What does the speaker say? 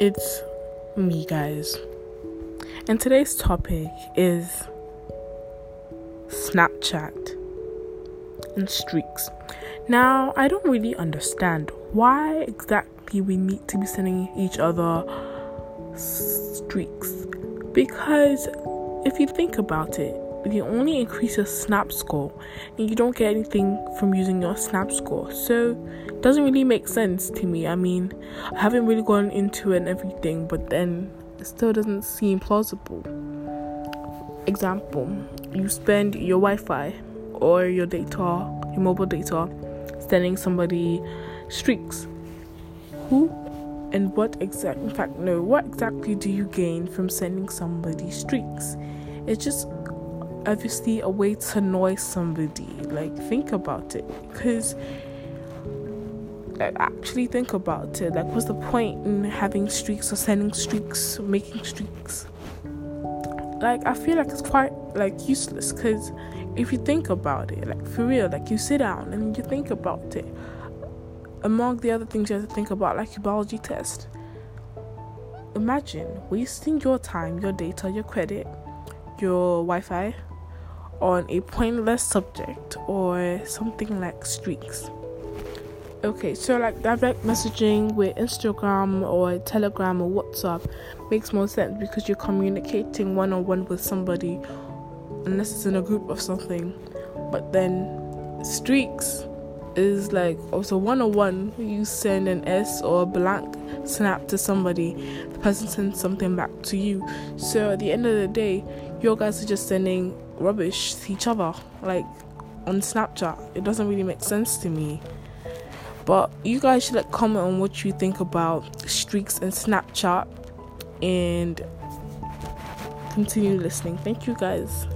It's me, guys, and today's topic is Snapchat and streaks. Now, I don't really understand why exactly we need to be sending each other streaks, because if you think about it, you only increase your snap score and you don't get anything from using your snap score, so it doesn't really make sense to me. I mean, I haven't really gone into it and everything, but then it still doesn't seem plausible. Example, you spend your Wi-Fi or your data, your mobile data, sending somebody streaks. Who and what exact, in fact no, what exactly do you gain from sending somebody streaks? It's just obviously a way to annoy somebody. Like, think about it, because like, actually think about it, like, what's the point in having streaks or sending streaks or making streaks? Like, I feel like it's quite like useless, because if you think about it, like, for real, like, you sit down and you think about it, among the other things you have to think about, like your biology test. Imagine wasting your time, your data, your credit, your Wi-Fi on a pointless subject or something like streaks. Okay, so like direct messaging with Instagram or Telegram or WhatsApp makes more sense, because you're communicating one-on-one with somebody, unless it's in a group of something. But then streaks is like also one-on-one. You send an S or a blank snap to somebody, the person sends something back to you. So at the end of the day, your guys are just sending rubbish to each other, like on Snapchat. It doesn't really make sense to me. But you guys should like comment on what you think about streaks and Snapchat, and continue listening. Thank you, guys.